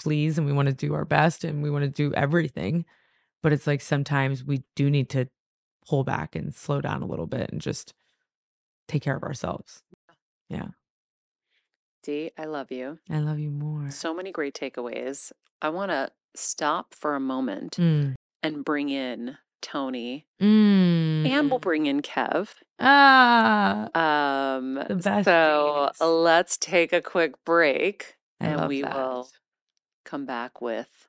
please and we want to do our best and we want to do everything. But it's like sometimes we do need to pull back and slow down a little bit and just take care of ourselves. Yeah. Dee, I love you. I love you more. So many great takeaways. I want to stop for a moment mm. and bring in Tony. Mm. And we'll bring in Kev. Ah. Um, the best. So days. Let's take a quick break I and we that. will come back with